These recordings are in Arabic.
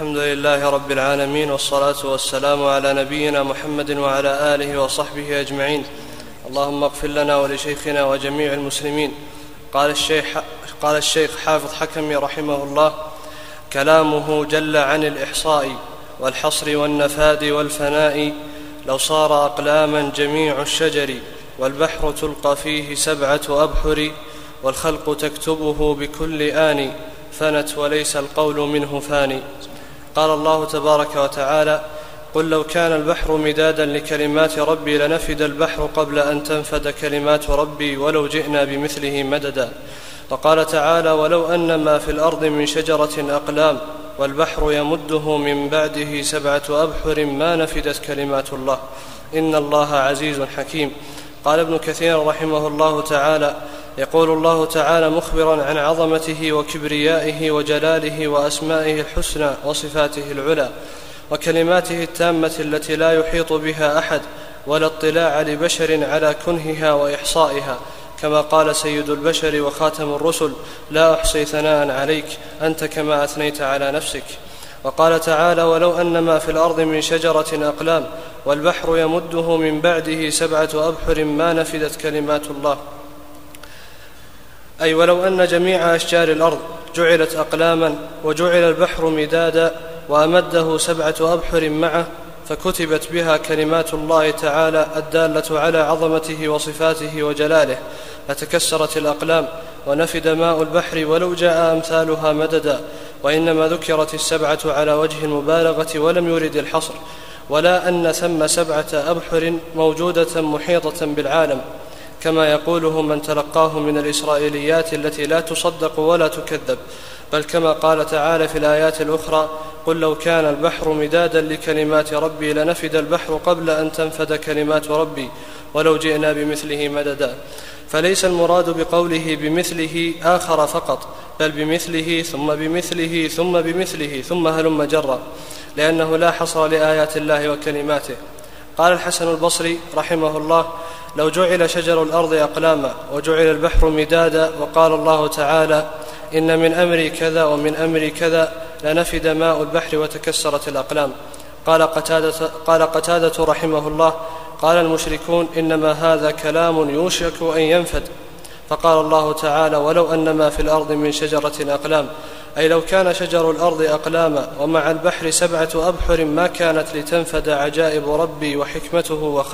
الحمد لله رب العالمين، والصلاة والسلام على نبينا محمد وعلى آله وصحبه أجمعين. اللهم اغفر لنا ولشيخنا وجميع المسلمين. قال الشيخ حافظ حكمي رحمه الله: كلامه جل عن الإحصاء والحصر والنفاد والفناء، لو صار أقلاما جميع الشجر، والبحر تلقى فيه 7 أبحر، والخلق تكتبه بكل آن، فنت وليس القول منه فاني. قال الله تبارك وتعالى: قل لو كان البحر مدادا لكلمات ربي لنفد البحر قبل أن تنفد كلمات ربي ولو جئنا بمثله مددا. وقال تعالى: ولو أن ما في الأرض من شجرة أقلام والبحر يمده من بعده 7 أبحر ما نفدت كلمات الله إن الله عزيز حكيم. قال ابن كثير رحمه الله تعالى: يقول الله تعالى مخبرا عن عظمته وكبريائه وجلاله وأسمائه الحسنى وصفاته العلى وكلماته التامة التي لا يحيط بها أحد ولا اطلاع لبشر على كنهها وإحصائها، كما قال سيد البشر وخاتم الرسل: لا أحصي ثناء عليك أنت كما أثنيت على نفسك. وقال تعالى: ولو أن ما في الأرض من شجرة أقلام والبحر يمده من بعده 7 أبحر ما نفدت كلمات الله، أي ولو أن جميع أشجار الأرض جعلت أقلاما وجعل البحر مدادا وأمده 7 أبحر معه، فكتبت بها كلمات الله تعالى الدالة على عظمته وصفاته وجلاله، فتكسرت الأقلام ونفد ماء البحر ولو جاء أمثالها مددا. وإنما ذكرت 7 على وجه المبالغة ولم يرد الحصر، ولا أن ثم 7 أبحر موجودة محيطة بالعالم، كما يقوله من تلقاه من الإسرائيليات التي لا تصدق ولا تكذب، بل كما قال تعالى في الآيات الأخرى: قل لو كان البحر مدادا لكلمات ربي لنفد البحر قبل أن تنفد كلمات ربي ولو جئنا بمثله مددا. فليس المراد بقوله بمثله آخر فقط، بل بمثله ثم بمثله ثم بمثله ثم هلم جرا، لأنه لا حصر لآيات الله وكلماته. قال الحسن البصري رحمه الله: لو جعل شجر الأرض أقلاما وجعل البحر مدادا، وقال الله تعالى: إن من أمري كذا ومن أمري كذا، لنفد ماء البحر وتكسرت الأقلام. قال قتادة رحمه الله: قال المشركون: إنما هذا كلام يوشك أن ينفد. فقال الله تعالى: ولو أن ما في الأرض من شجرة أقلام، أي لو كان شجر الأرض أقلاما ومع البحر 7 أبحر ما كانت لتنفد عجائب ربي وحكمته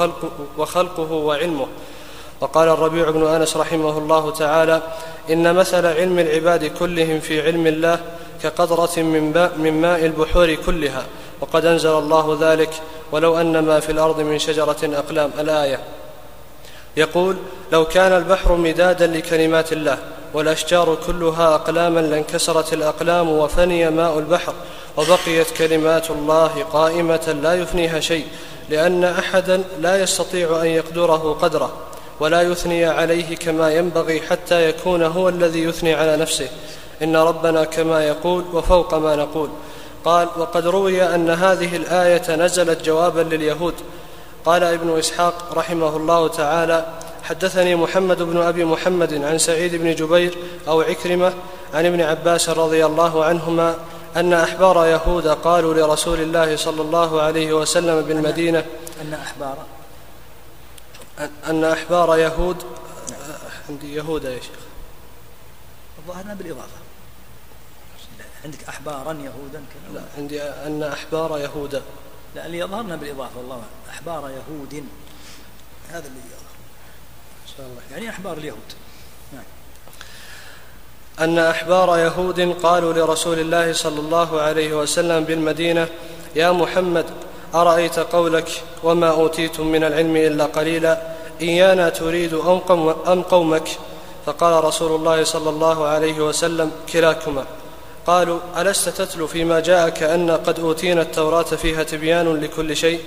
وخلقه وعلمه. وقال الربيع بن أنس رحمه الله تعالى: إن مثل علم العباد كلهم في علم الله كقطرة من ماء البحور كلها، وقد أنزل الله ذلك: ولو أن ما في الأرض من شجرة أقلام، الآية. يقول: لو كان البحر مدادا لكلمات الله والأشجار كلها أقلاما لانكسرت الأقلام وفني ماء البحر، وبقيت كلمات الله قائمة لا يفنيها شيء، لأن أحدا لا يستطيع أن يقدره قدره ولا يثني عليه كما ينبغي حتى يكون هو الذي يثني على نفسه، إن ربنا كما يقول وفوق ما نقول. قال: وقد روي أن هذه الآية نزلت جوابا لليهود. قال ابن إسحاق رحمه الله تعالى: حدثني محمد بن أبي محمد عن سعيد بن جبير أو عكرمة عن ابن عباس رضي الله عنهما أن أحبار يهود قالوا لرسول الله صلى الله عليه وسلم بالمدينة أن أحبار يهود عندي يهودا يا شيخ ظاهرنا بالإضافة عندك أحبارا يهودا كذا لا عندي أن أحبار يهودا لأن يظهرنا بالإضافة والله أحبار يهود هذا اللي يظهر إن شاء الله يعني أحبار اليهود نعم. أن أحبار يهود قالوا لرسول الله صلى الله عليه وسلم بالمدينة: يا محمد، أرأيت قولك وما أوتيتم من العلم إلا قليلا، إيانا تريد أم قومك؟ فقال رسول الله صلى الله عليه وسلم: كلاكما. قالوا: ألست تتلو فيما جاءك أن قد أوتينا التوراة فيها تبيان لكل شيء؟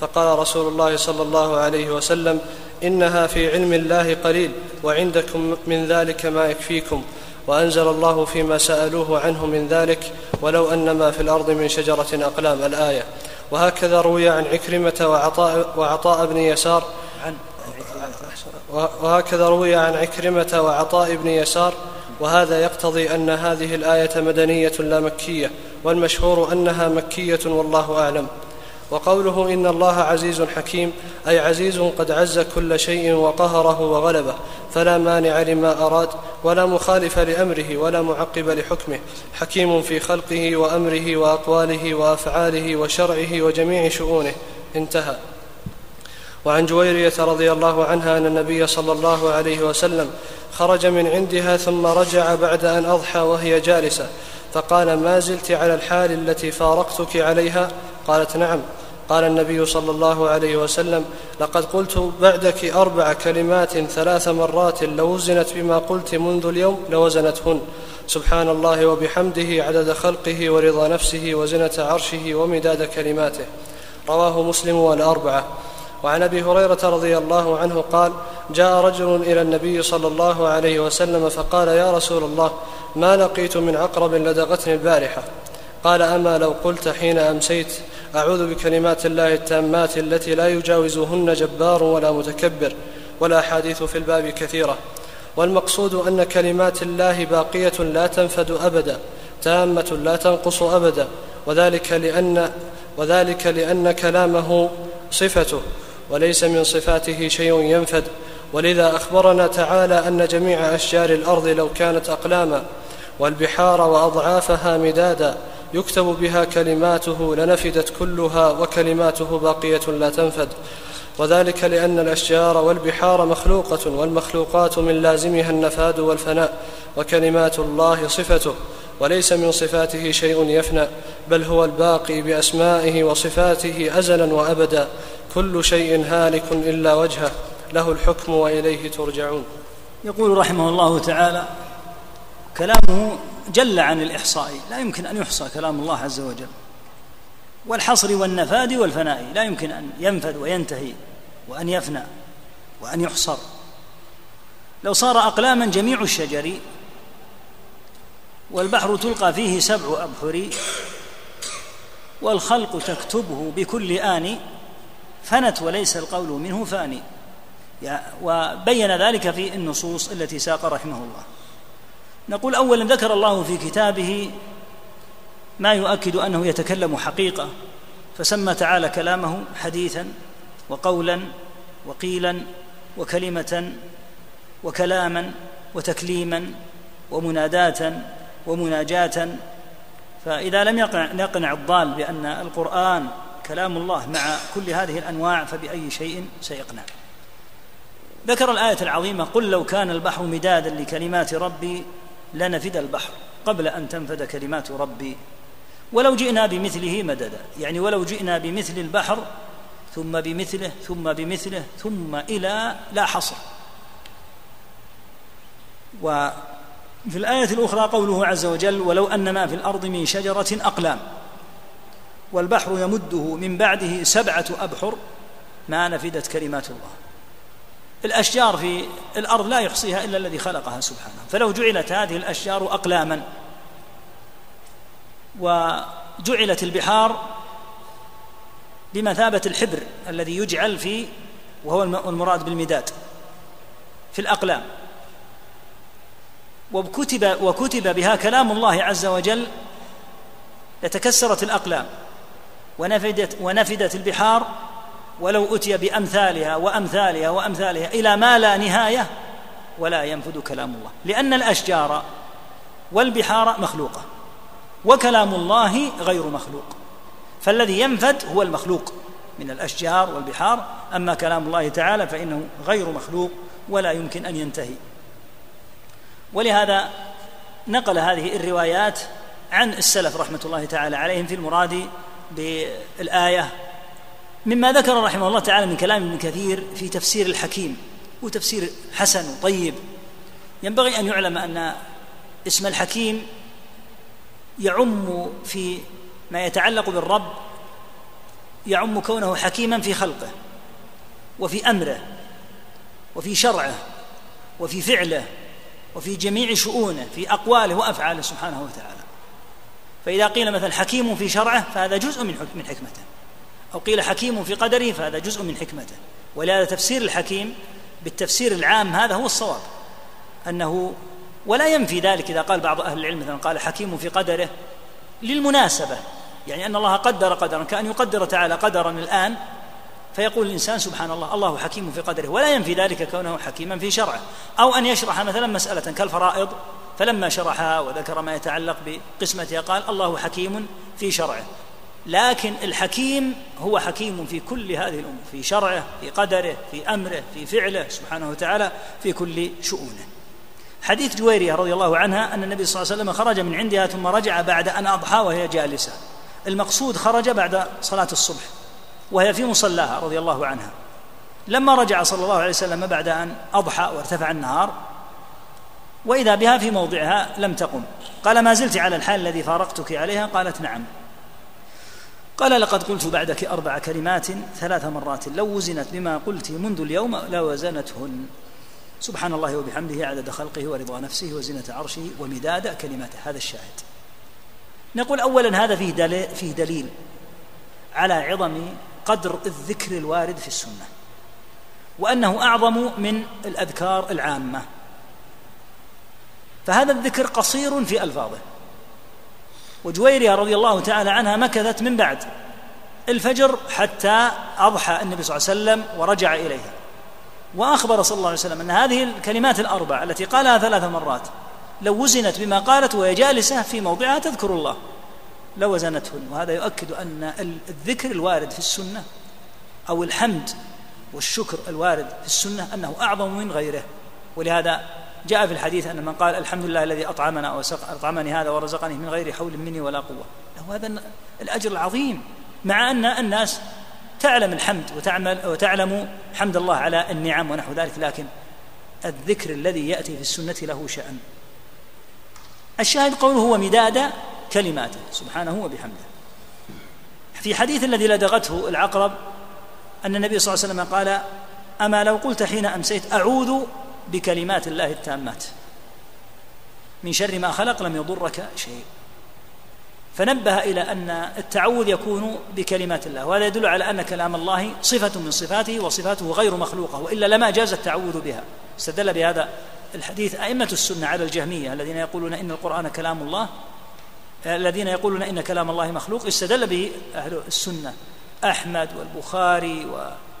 فقال رسول الله صلى الله عليه وسلم: إنها في علم الله قليل، وعندكم من ذلك ما يكفيكم. وأنزل الله فيما سألوه عنه من ذلك: ولو أن ما في الأرض من شجرة أقلام، الآية. وهكذا روي عن عكرمة وعطاء بن يسار وهذا يقتضي أن هذه الآية مدنية لا مكية، والمشهور أنها مكية والله أعلم. وقوله إن الله عزيز حكيم أي عزيز قد عز كل شيء وقهره وغلبه، فلا مانع لما أراد ولا مخالف لأمره ولا معقب لحكمه، حكيم في خلقه وأمره وأقواله وأفعاله وشرعه وجميع شؤونه. انتهى. وعن جويرية رضي الله عنها أن النبي صلى الله عليه وسلم خرج من عندها ثم رجع بعد أن أضحى وهي جالسة، فقال: ما زلت على الحال التي فارقتك عليها؟ قالت: نعم. قال النبي صلى الله عليه وسلم: لقد قلت بعدك 4 كلمات 3 مرات لو وزنت بما قلت منذ اليوم لوزنتهن: سبحان الله وبحمده عدد خلقه ورضا نفسه وزنة عرشه ومداد كلماته. رواه مسلم وال4. وعن أبي هريرة رضي الله عنه قال: جاء رجل إلى النبي صلى الله عليه وسلم فقال: يا رسول الله، ما لقيت من عقرب لدغتني البارحة. قال: أما لو قلت حين أمسيت: أعوذ بكلمات الله التامات التي لا يجاوزهن جبار ولا متكبر. والأحاديث في الباب كثيرة، والمقصود أن كلمات الله باقية لا تنفد أبدا، تامة لا تنقص أبدا، وذلك لأن كلامه صفته وليس من صفاته شيء ينفد. ولذا أخبرنا تعالى أن جميع أشجار الأرض لو كانت أقلاما والبحار وأضعافها مدادا يكتب بها كلماته لنفدت كلها، وكلماته باقية لا تنفد. وذلك لأن الأشجار والبحار مخلوقة، والمخلوقات من لازمها النفاد والفناء، وكلمات الله صفته وليس من صفاته شيء يفنى، بل هو الباقي بأسمائه وصفاته أزلا وأبدا. كل شيء هالك إلا وجهه، له الحكم وإليه ترجعون. يقول رحمه الله تعالى: كلامه جل عن الإحصاء، لا يمكن أن يحصى كلام الله عز وجل، والحصر والنفاد والفناء، لا يمكن أن ينفد وينتهي وأن يفنى وأن يحصر. لو صار أقلاما جميع الشجر والبحر تلقى فيه 7 أبحر والخلق تكتبه بكل آن، فنت وليس القول منه فاني. وبين ذلك في النصوص التي ساق رحمه الله. نقول: أولا، ذكر الله في كتابه ما يؤكد أنه يتكلم حقيقة، فسمى تعالى كلامه حديثا وقولا وقيلا وكلمة وكلاما وتكليما ومناداة ومناجاة. فإذا لم يقنع الضال بأن القرآن كلام الله مع كل هذه الأنواع، فبأي شيء سيقنع؟ ذكر الآية العظيمة: قل لو كان البحر مدادا لكلمات ربي لنفد البحر قبل أن تنفد كلمات ربي ولو جئنا بمثله مددا. يعني ولو جئنا بمثل البحر ثم بمثله ثم بمثله ثم إلى لا حصر. وفي الآية الأخرى قوله عز وجل: ولو أن ما في الأرض من شجرة أقلام والبحر يمده من بعده 7 أبحر ما نفدت كلمات الله. الأشجار في الأرض لا يحصيها إلا الذي خلقها سبحانه، فلو جعلت هذه الأشجار أقلاما وجعلت البحار بمثابة الحبر الذي يجعل فيه، وهو المراد بالمداد في الأقلام، وكتب بها كلام الله عز وجل، لتكسرت الأقلام ونفدت البحار، ولو أتي بأمثالها وأمثالها وأمثالها إلى ما لا نهاية ولا ينفد كلام الله، لأن الأشجار والبحار مخلوقة وكلام الله غير مخلوق، فالذي ينفد هو المخلوق من الأشجار والبحار، أما كلام الله تعالى فإنه غير مخلوق ولا يمكن أن ينتهي. ولهذا نقل هذه الروايات عن السلف رحمة الله تعالى عليهم في المراد بالآية. مما ذكر رحمه الله تعالى من كلام ابن كثير في تفسير الحكيم، وتفسير حسن وطيب. ينبغي أن يعلم أن اسم الحكيم يعم في ما يتعلق بالرب، يعم كونه حكيما في خلقه وفي أمره وفي شرعه وفي فعله وفي جميع شؤونه، في أقواله وأفعاله سبحانه وتعالى. فإذا قيل مثلا حكيم في شرعه فهذا جزء من حكمته، أو قيل حكيم في قدره فهذا جزء من حكمته. ولهذا تفسير الحكيم بالتفسير العام هذا هو الصواب، أنه ولا ينفي ذلك إذا قال بعض أهل العلم مثلا قال حكيم في قدره للمناسبة، يعني أن الله قدر قدرا، كأن يقدر تعالى قدرا الآن فيقول الإنسان سبحان الله، الله حكيم في قدره، ولا ينفي ذلك كونه حكيما في شرعه. أو أن يشرح مثلا مسألة كالفرائض، فلما شرحها وذكر ما يتعلق بقسمتها قال الله حكيم في شرعه. لكن الحكيم هو حكيم في كل هذه الأمور، في شرعه، في قدره، في أمره، في فعله سبحانه وتعالى، في كل شؤونه. حديث جويرية رضي الله عنها أن النبي صلى الله عليه وسلم خرج من عندها ثم رجع بعد أن أضحى وهي جالسة، المقصود خرج بعد صلاة الصبح وهي في مصلاها رضي الله عنها. لما رجع صلى الله عليه وسلم بعد أن أضحى وارتفع النهار وإذا بها في موضعها لم تقم، قال ما زلت على الحال الذي فارقتك عليها؟ قالت نعم. قال لقد قلت بعدك 4 كلمات 3 مرات لو وزنت بما قلت منذ اليوم لوزنتهن، سبحان الله وبحمده عدد خلقه ورضا نفسه وزنة عرشه ومداد كلماته. هذا الشاهد. نقول أولا هذا فيه دليل على عظم قدر الذكر الوارد في السنة، وأنه أعظم من الأذكار العامة، فهذا الذكر قصير في ألفاظه. وجويرية رضي الله تعالى عنها مكثت من بعد الفجر حتى أضحى النبي صلى الله عليه وسلم ورجع إليها، وأخبر صلى الله عليه وسلم أن هذه الكلمات 4 التي قالها 3 مرات لو وزنت بما قالت وهي جالسة في موضعها تذكر الله لوزنتهن. وهذا يؤكد أن الذكر الوارد في السنة أو الحمد والشكر الوارد في السنة أنه أعظم من غيره، ولهذا جاء في الحديث أن من قال الحمد لله الذي أطعمني هذا ورزقني من غير حول مني ولا قوة، له هذا الأجر العظيم، مع أن الناس تعلم الحمد وتعلم حمد الله على النعم ونحو ذلك، لكن الذكر الذي يأتي في السنة له شأن. الشاهد قوله هو مداد كلماته سبحانه وبحمده. في حديث الذي لدغته العقرب أن النبي صلى الله عليه وسلم قال أما لو قلت حين أمسيت أعوذ بكلمات الله التامات من شر ما خلق لم يضرك شيء، فنبه إلى أن التعوذ يكون بكلمات الله، وهذا يدل على أن كلام الله صفة من صفاته وصفاته غير مخلوقة، وإلا لما جاز التعوذ بها. استدل بهذا الحديث أئمة السنة على الجهمية الذين يقولون إن القرآن كلام الله، الذين يقولون إن كلام الله مخلوق، استدل به أهل السنة أحمد والبخاري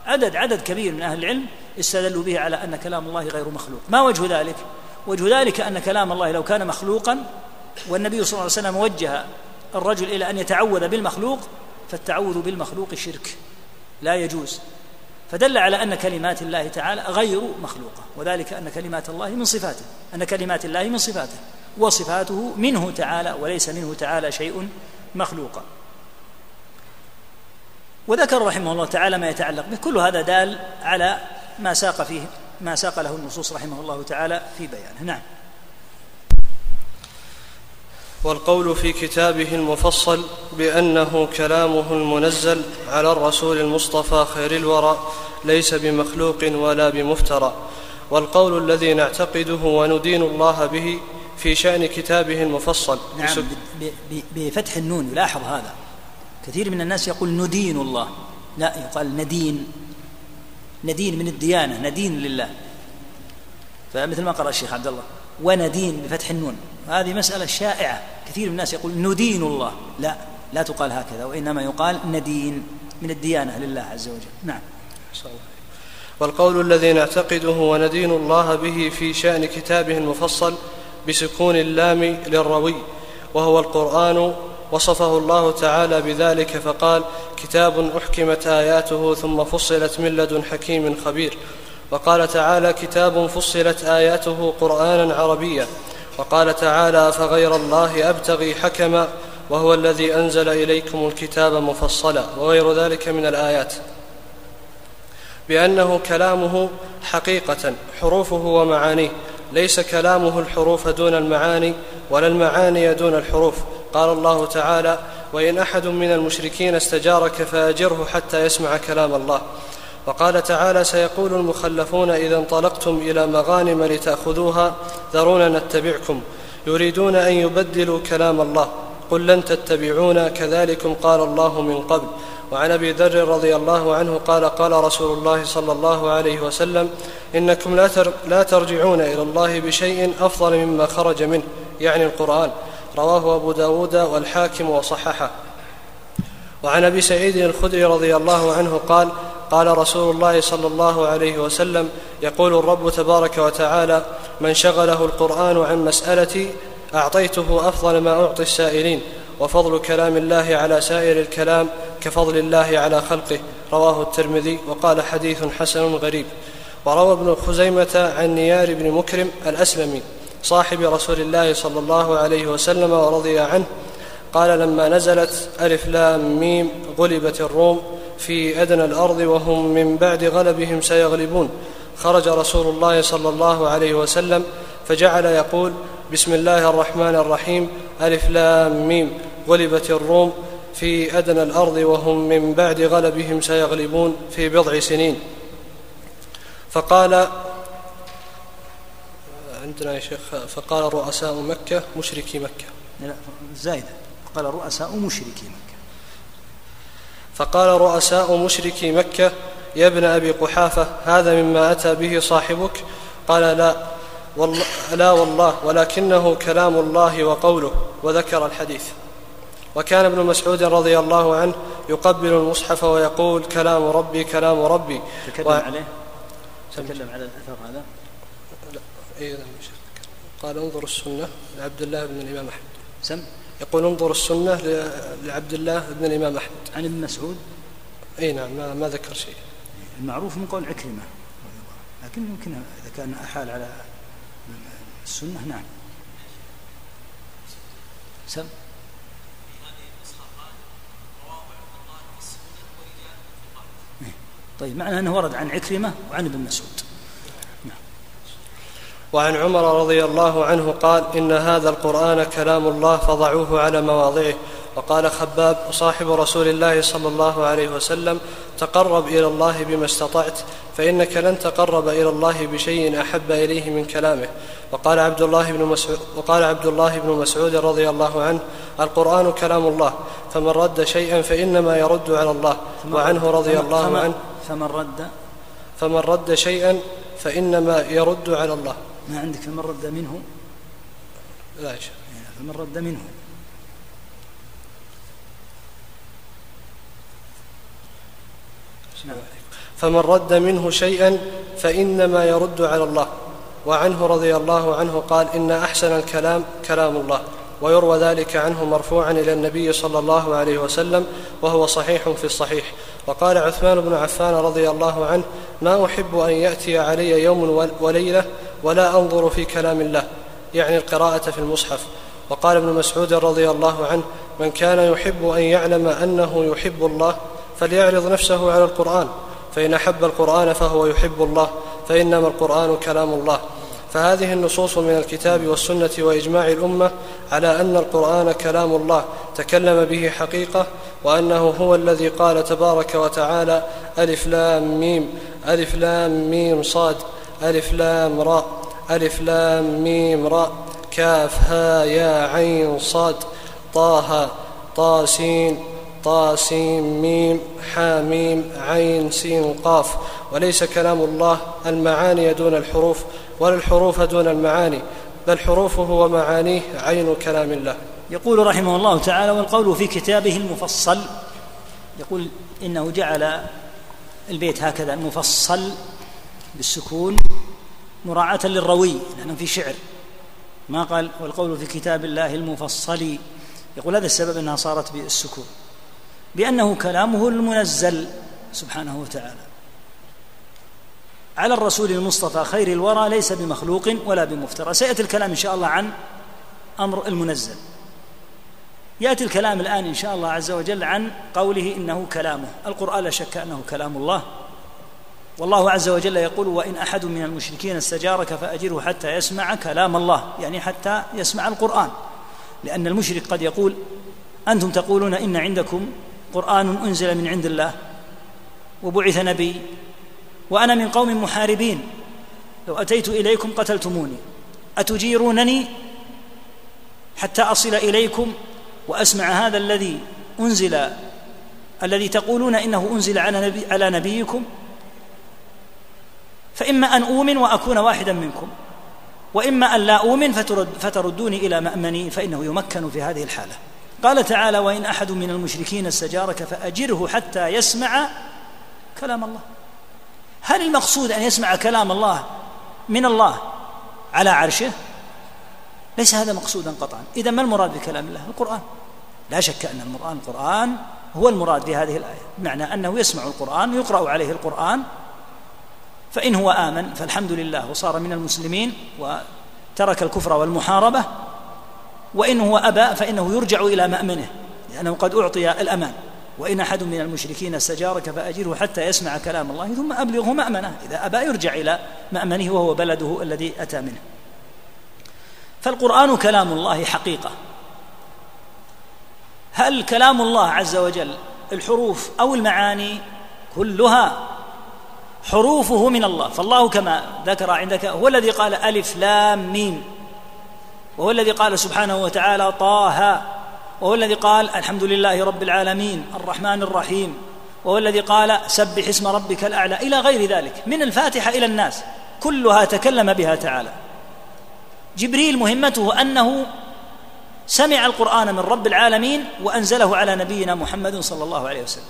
وعدد كبير من أهل العلم استدلوا به على أن كلام الله غير مخلوق. ما وجه ذلك؟ وجه ذلك أن كلام الله لو كان مخلوقا والنبي صلى الله عليه وسلم وجه الرجل إلى أن يتعوذ بالمخلوق فالتعوذ بالمخلوق الشرك لا يجوز، فدل على أن كلمات الله تعالى غير مخلوقة، وذلك أن كلمات الله من صفاته، أن كلمات الله من صفاته وصفاته منه تعالى وليس منه تعالى شيء مخلوقا. وذكر رحمه الله تعالى ما يتعلق به، كل هذا دال على ما ساق له النصوص رحمه الله تعالى في بيانه. نعم. والقول في كتابه المفصل بأنه كلامه المنزل على الرسول المصطفى خير الورى ليس بمخلوق ولا بمفترى، والقول الذي نعتقده وندين الله به في شأن كتابه المفصل. نعم، بفتح النون. يلاحظ هذا كثير من الناس يقول ندين الله، لا، يقال ندين من الديانة، ندين لله، فمثل ما قرأ الشيخ عبد الله وندين بفتح النون، هذه مسألة شائعة، كثير من الناس يقول ندين الله، لا تقال هكذا، وإنما يقال ندين من الديانة لله عز وجل. نعم. والقول الذي نعتقده وندين الله به في شأن كتابه المفصل بسكون اللام للروي، وهو القرآن، وصفه الله تعالى بذلك فقال كتاب أحكمت آياته ثم فصلت من لدن حكيم خبير، وقال تعالى كتاب فصلت آياته قرآنا عربيا، وقال تعالى فغير الله أبتغي حكما وهو الذي أنزل إليكم الكتاب مفصلا، وغير ذلك من الآيات، بأنه كلامه حقيقة حروفه ومعانيه، ليس كلامه الحروف دون المعاني ولا المعاني دون الحروف. قال الله تعالى وإن أحد من المشركين استجارك فأجره حتى يسمع كلام الله، وقال تعالى سيقول المخلفون إذا انطلقتم إلى مغانم لتأخذوها ذرونا نتبعكم يريدون أن يبدلوا كلام الله قل لن تتبعونا كذلكم قال الله من قبل. وعن أبي ذر رضي الله عنه قال قال رسول الله صلى الله عليه وسلم إنكم لا ترجعون إلى الله بشيء أفضل مما خرج منه، يعني القرآن، رواه أبو داود والحاكم وصححه. وعن أبي سعيد الخدري رضي الله عنه قال: قال رسول الله صلى الله عليه وسلم: يقول الرب تبارك وتعالى: من شغله القرآن عن مسألتي أعطيته أفضل ما أعطي السائلين، وفضل كلام الله على سائر الكلام كفضل الله على خلقه. رواه الترمذي وقال حديث حسن غريب. وروى ابن خزيمة عن نيار بن مكرم الأسلمين صاحب رسول الله صلى الله عليه وسلم ورضي عنه قال: لما نزلت ألف لام ميم غلبت الروم في أدنى الأرض وهم من بعد غلبهم سيغلبون، خرج رسول الله صلى الله عليه وسلم فجعل يقول: بسم الله الرحمن الرحيم، ألف لام ميم غلبت الروم في أدنى الأرض وهم من بعد غلبهم سيغلبون في بضع سنين. فقال عندنا يا شيخ فقال رؤساء مكة مشركي مكة لا زائدة فقال رؤساء مشركي مكة فقال رؤساء مشركي مكة: يا ابن أبي قحافة، هذا مما أتى به صاحبك؟ قال: لا والله ولكنه كلام الله وقوله، وذكر الحديث. وكان ابن مسعود رضي الله عنه يقبل المصحف ويقول: كلام ربي كلام ربي. تكلم على الأثر هذا. قال: انظر السنة لعبد الله بن الإمام أحمد. يقول: انظر السنة لعبد الله بن الإمام أحمد عن ابن مسعود. أي نعم، ما ذكر شيء. المعروف من قول عكرمة، لكن يمكن إذا كان أحال على السنة. نعم. طيب، معنى أنه ورد عن عكرمة وعن ابن مسعود. وعن عمر رضي الله عنه قال: إن هذا القرآن كلام الله فضعوه على مواضعه. وقال خباب صاحب رسول الله صلى الله عليه وسلم: تقرب إلى الله بما استطعت، فإنك لن تقرب إلى الله بشيء أحب إليه من كلامه. وقال عبد الله بن مسعود رضي الله عنه: القرآن كلام الله، فمن رد شيئا فإنما يرد على الله. وعنه رضي الله عنه: فمن رد شيئا فإنما يرد على الله. ما عندك فمن رد منه؟ لا شيء. فمن رد منه شيئا فإنما يرد على الله. وعنه رضي الله عنه قال: إن أحسن الكلام كلام الله. ويروى ذلك عنه مرفوعا إلى النبي صلى الله عليه وسلم، وهو صحيح في الصحيح. وقال عثمان بن عفان رضي الله عنه: ما أحب أن يأتي علي يوم وليلة ولا أنظر في كلام الله، يعني القراءة في المصحف. وقال ابن مسعود رضي الله عنه: من كان يحب أن يعلم أنه يحب الله فليعرض نفسه على القرآن، فإن أحب القرآن فهو يحب الله، فإنما القرآن كلام الله. فهذه النصوص من الكتاب والسنة وإجماع الأمة على أن القرآن كلام الله تكلم به حقيقة، وأنه هو الذي قال تبارك وتعالى: ألف لام ميم، ألف لام ميم صاد، ألف لام راء، ألف لام ميم راء، كاف ها يا عين صاد، طه طاسين طاسيم ميم حاميم عين سين قاف. وليس كلام الله المعاني دون الحروف، ولا الحروف دون المعاني، بل حروفه ومعانيه عين كلام الله. يقول رحمه الله تعالى: والقول في كتابه المفصل. يقول إنه جعل البيت هكذا مفصل بالسكون مراعاة للروي، لأنه في شعر، ما قال والقول في كتاب الله المفصل. يقول هذا السبب أنها صارت بالسكون، بأنه كلامه المنزل سبحانه وتعالى على الرسول المصطفى خير الورى، ليس بمخلوق ولا بمفترى. سيأتي الكلام إن شاء الله عن أمر المنزل. يأتي الكلام الآن إن شاء الله عز وجل عن قوله إنه كلامه. القرآن لا شك أنه كلام الله، والله عز وجل يقول: وإن أحد من المشركين استجارك فأجره حتى يسمع كلام الله، يعني حتى يسمع القرآن. لأن المشرك قد يقول: أنتم تقولون إن عندكم قرآن أنزل من عند الله وبعث نبي، وأنا من قوم محاربين، لو أتيت إليكم قتلتموني، أتجيرونني حتى أصل إليكم وأسمع هذا الذي أنزل، الذي تقولون إنه أنزل على نبيكم؟ فإما أن أؤمن وأكون واحدا منكم، وإما أن لا أؤمن فتردوني إلى مأمني فإنه يمكن في هذه الحالة. قال تعالى: وإن أحد من المشركين استجارك فأجره حتى يسمع كلام الله. هل المقصود أن يسمع كلام الله من الله على عرشه؟ ليس هذا مقصودا قطعا. إذا ما المراد بكلام الله؟ القرآن. لا شك أن القرآن هو المراد في هذه الآية، بمعنى أنه يسمع القرآن، يقرأ عليه القرآن، فإن هو آمن فالحمد لله وصار من المسلمين وترك الكفر والمحاربة، وإن هو أبى فإنه يرجع إلى مأمنه لأنه قد أعطي الأمان. وإن أحد من المشركين استجارك فأجره حتى يسمع كلام الله ثم أبلغه مأمنه، إذا أبى يرجع إلى مأمنه وهو بلده الذي أتى منه. فالقرآن كلام الله حقيقة. هل كلام الله عز وجل الحروف أو المعاني؟ كلها حروفه من الله، فالله كما ذكر عندك هو الذي قال ألف لام ميم، وهو الذي قال سبحانه وتعالى طه، وهو الذي قال الحمد لله رب العالمين الرحمن الرحيم، وهو الذي قال سبح اسم ربك الأعلى، إلى غير ذلك من الفاتحة إلى الناس كلها تكلم بها تعالى. جبريل مهمته أنه سمع القرآن من رب العالمين وأنزله على نبينا محمد صلى الله عليه وسلم.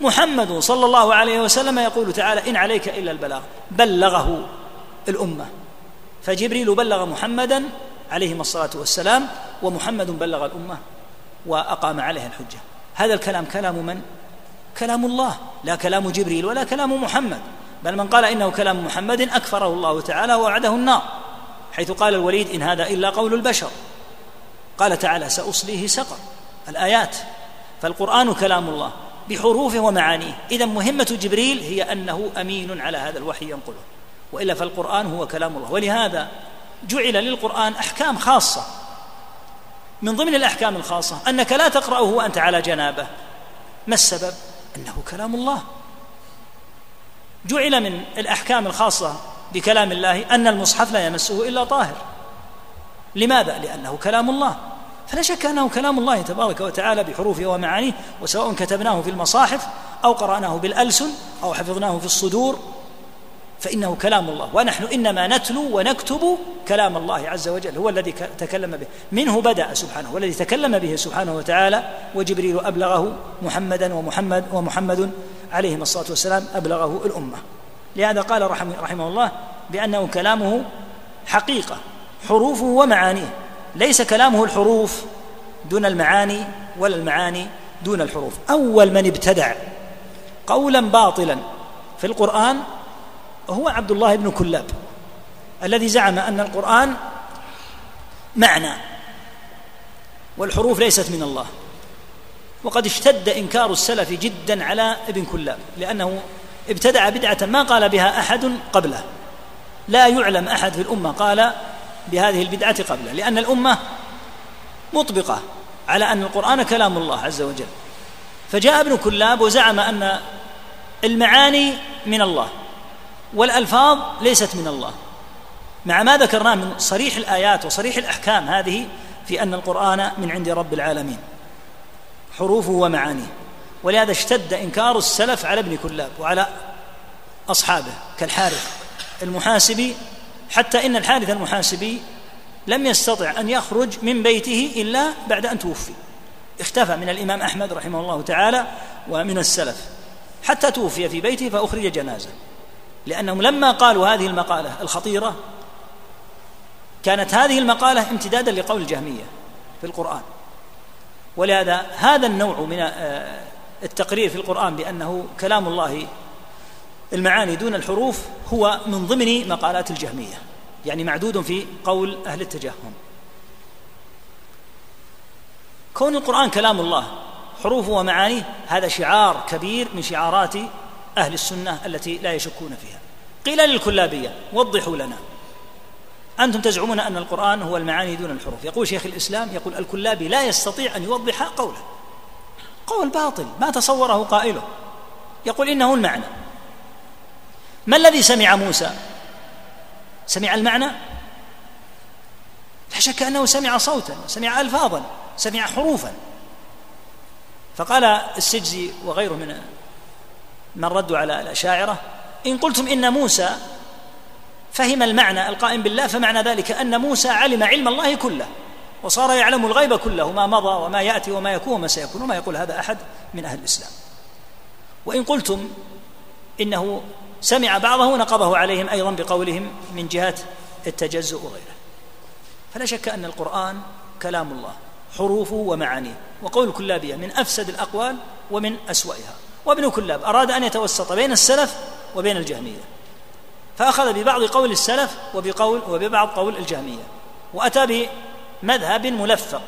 محمد صلى الله عليه وسلم يقول تعالى: إن عليك إلا البلاغ، بلغه الأمة، فجبريل بلغ محمدا عليهما الصلاة والسلام، ومحمد بلغ الأمة وأقام عليها الحجة. هذا الكلام كلام من؟ كلام الله، لا كلام جبريل ولا كلام محمد. بل من قال إنه كلام محمد أكفره الله تعالى ووعده النار، حيث قال الوليد: إن هذا إلا قول البشر. قال تعالى: سأصليه سقر. الآيات. فالقرآن كلام الله بحروفه ومعانيه. إذا مهمة جبريل هي أنه أمين على هذا الوحي ينقله، وإلا فالقرآن هو كلام الله. ولهذا جعل للقرآن أحكام خاصة، من ضمن الأحكام الخاصة أنك لا تقرأه وأنت على جنابه. ما السبب؟ أنه كلام الله. جعل من الأحكام الخاصة بكلام الله أن المصحف لا يمسه إلا طاهر. لماذا؟ لأنه كلام الله، فلا شك أنه كلام الله تبارك وتعالى بحروفه ومعانيه، وسواء كتبناه في المصاحف أو قرأناه بالألسن أو حفظناه في الصدور فإنه كلام الله. ونحن إنما نتلو ونكتب كلام الله عز وجل، هو الذي تكلم به، منه بدأ سبحانه، هو الذي تكلم به سبحانه وتعالى، وجبريل أبلغه محمدا، ومحمد عليهما الصلاة والسلام أبلغه الأمة. لهذا قال رحمه الله بأنه كلامه حقيقة، حروفه ومعانيه، ليس كلامه الحروف دون المعاني ولا المعاني دون الحروف. أول من ابتدع قولا باطلا في القرآن هو عبد الله بن كلاب، الذي زعم أن القرآن معنى والحروف ليست من الله. وقد اشتد إنكار السلف جدا على ابن كلاب، لأنه ابتدع بدعة ما قال بها أحد قبله، لا يعلم أحد في الأمة قال بهذه البدعة قبله، لأن الأمة مطبقة على أن القرآن كلام الله عز وجل. فجاء ابن كلاب وزعم أن المعاني من الله والألفاظ ليست من الله، مع ما ذكرناه من صريح الآيات وصريح الأحكام هذه في أن القرآن من عند رب العالمين حروفه ومعانيه. ولهذا اشتد إنكار السلف على ابن كلاب وعلى أصحابه كالحارث المحاسبي، حتى إن الحارث المحاسبي لم يستطع أن يخرج من بيته إلا بعد أن توفي، اختفى من الإمام أحمد رحمه الله تعالى ومن السلف حتى توفي في بيته فأخرج جنازة، لأنهم لما قالوا هذه المقالة الخطيرة كانت هذه المقالة امتدادا لقول الجهمية في القرآن. ولهذا هذا النوع من التقرير في القرآن بأنه كلام الله المعاني دون الحروف هو من ضمن مقالات الجهمية، يعني معدود في قول أهل التجهم. كون القرآن كلام الله حروفه ومعانيه هذا شعار كبير من شعارات أهل السنة التي لا يشكون فيها. قيل للكلابية: وضحوا لنا، أنتم تزعمون أن القرآن هو المعاني دون الحروف. يقول شيخ الإسلام، يقول الكلابي: لا يستطيع أن يوضح قوله، قول باطل ما تصوره قائله. يقول إنه المعنى. ما الذي سمع موسى؟ سمع المعنى؟ لا شك أنه سمع صوتا، سمع ألفاظا، سمع حروفا. فقال السجزي وغيره من ردوا على الأشاعرة: إن قلتم إن موسى فهم المعنى القائم بالله، فمعنى ذلك أن موسى علم علم الله كله وصار يعلم الغيب كله، ما مضى وما يأتي وما يكون وما سيكون، وما يقول هذا أحد من أهل الإسلام. وإن قلتم إنه سمع بعضه نقضه عليهم أيضا بقولهم من جهة التجزؤ وغيره. فلا شك أن القرآن كلام الله، حروفه ومعانيه. وقول الكلابية من أفسد الأقوال ومن أسوأها. وابن كلاب أراد أن يتوسط بين السلف وبين الجهمية، فأخذ ببعض قول السلف وببعض قول الجهمية، وأتى بمذهب ملفق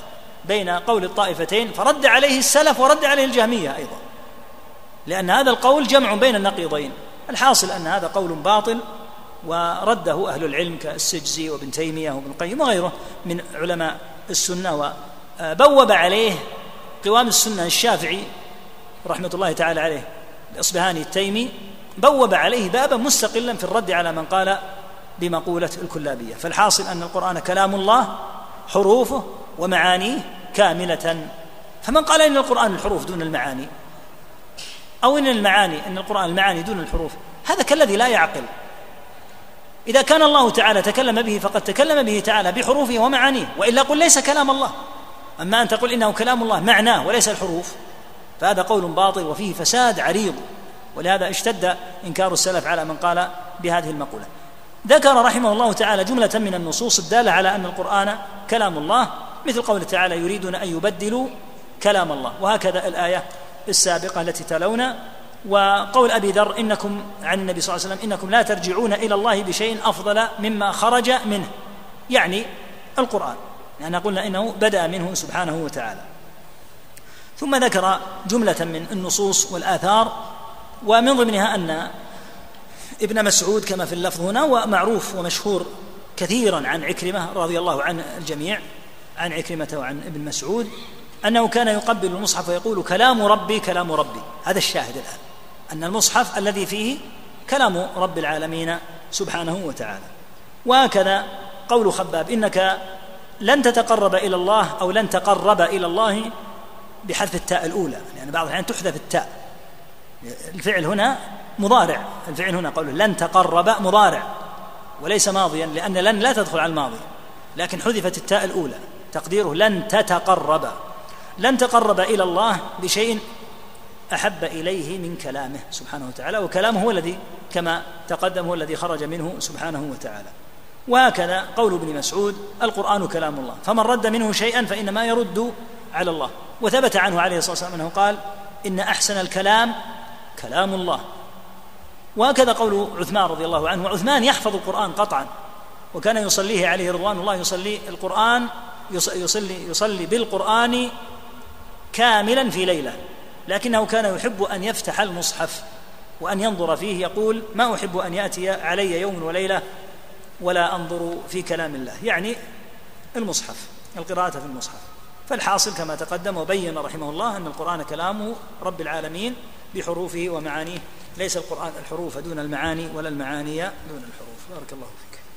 بين قول الطائفتين، فرد عليه السلف ورد عليه الجهمية أيضا، لأن هذا القول جمع بين النقيضين. الحاصل أن هذا قول باطل، ورده أهل العلم كالسجزي وابن تيمية وابن القيم وغيره من علماء السنة، وبوب عليه قوام السنة الشافعي رحمة الله تعالى عليه، الأصبهاني التيمي بوب عليه بابا مستقلا في الرد على من قال بمقولة الكلابية. فالحاصل أن القرآن كلام الله، حروفه ومعانيه كاملة، فمن قال إن القرآن الحروف دون المعاني، أو إن القرآن المعاني دون الحروف، هذا كالذي لا يعقل. إذا كان الله تعالى تكلم به فقد تكلم به تعالى بحروفه ومعانيه، وإلا قل ليس كلام الله. أما أن تقول إنه كلام الله معناه وليس الحروف، فهذا قول باطل وفيه فساد عريض، ولهذا اشتد إنكار السلف على من قال بهذه المقولة. ذكر رحمه الله تعالى جملة من النصوص الدالة على أن القرآن كلام الله، مثل قوله تعالى يريدون أن يبدلوا كلام الله، وهكذا الآية السابقة التي تلونا، وقول أبي ذر إنكم عن النبي صلى الله عليه وسلم إنكم لا ترجعون إلى الله بشيء أفضل مما خرج منه، يعني القرآن، لأن يعني قلنا إنه بدأ منه سبحانه وتعالى. ثم ذكر جملة من النصوص والآثار، ومن ضمنها أن ابن مسعود كما في اللفظ هنا، ومعروف ومشهور كثيرا عن عكرمة رضي الله عن الجميع، عن عكرمة وعن ابن مسعود، أنه كان يقبل المصحف ويقول كلام ربي كلام ربي. هذا الشاهد الآن، أن المصحف الذي فيه كلام رب العالمين سبحانه وتعالى. وهكذا قول خباب إنك لن تتقرب إلى الله، أو لن تقرب إلى الله بحذف التاء الأولى، لأن يعني بعض الأحيان تحذف التاء. الفعل هنا مضارع، الفعل هنا قوله لن تقرب مضارع وليس ماضيا، لأن لن لا تدخل على الماضي، لكن حذفت التاء الأولى، تقديره لن تتقرب، لن تقرب إلى الله بشيء أحب إليه من كلامه سبحانه وتعالى، وكلامه هو الذي كما تقدم هو الذي خرج منه سبحانه وتعالى. وهكذا قول ابن مسعود القرآن كلام الله، فمن رد منه شيئا فإنما يرد على الله. وثبت عنه عليه الصلاة والسلام أنه قال إن أحسن الكلام كلام الله. وهكذا قول عثمان رضي الله عنه، وعثمان يحفظ القرآن قطعا، وكان يصليه عليه رضوان الله، يصلي القرآن يصلي بالقرآن كاملا في ليلة، لكنه كان يحب أن يفتح المصحف وأن ينظر فيه، يقول ما أحب أن يأتي علي يوم وليلة ولا أنظر في كلام الله، يعني المصحف، القراءة في المصحف. فالحاصل كما تقدم وبين رحمه الله أن القرآن كلامه رب العالمين بحروفه ومعانيه، ليس القرآن الحروف دون المعاني ولا المعاني دون الحروف. بارك الله فيك.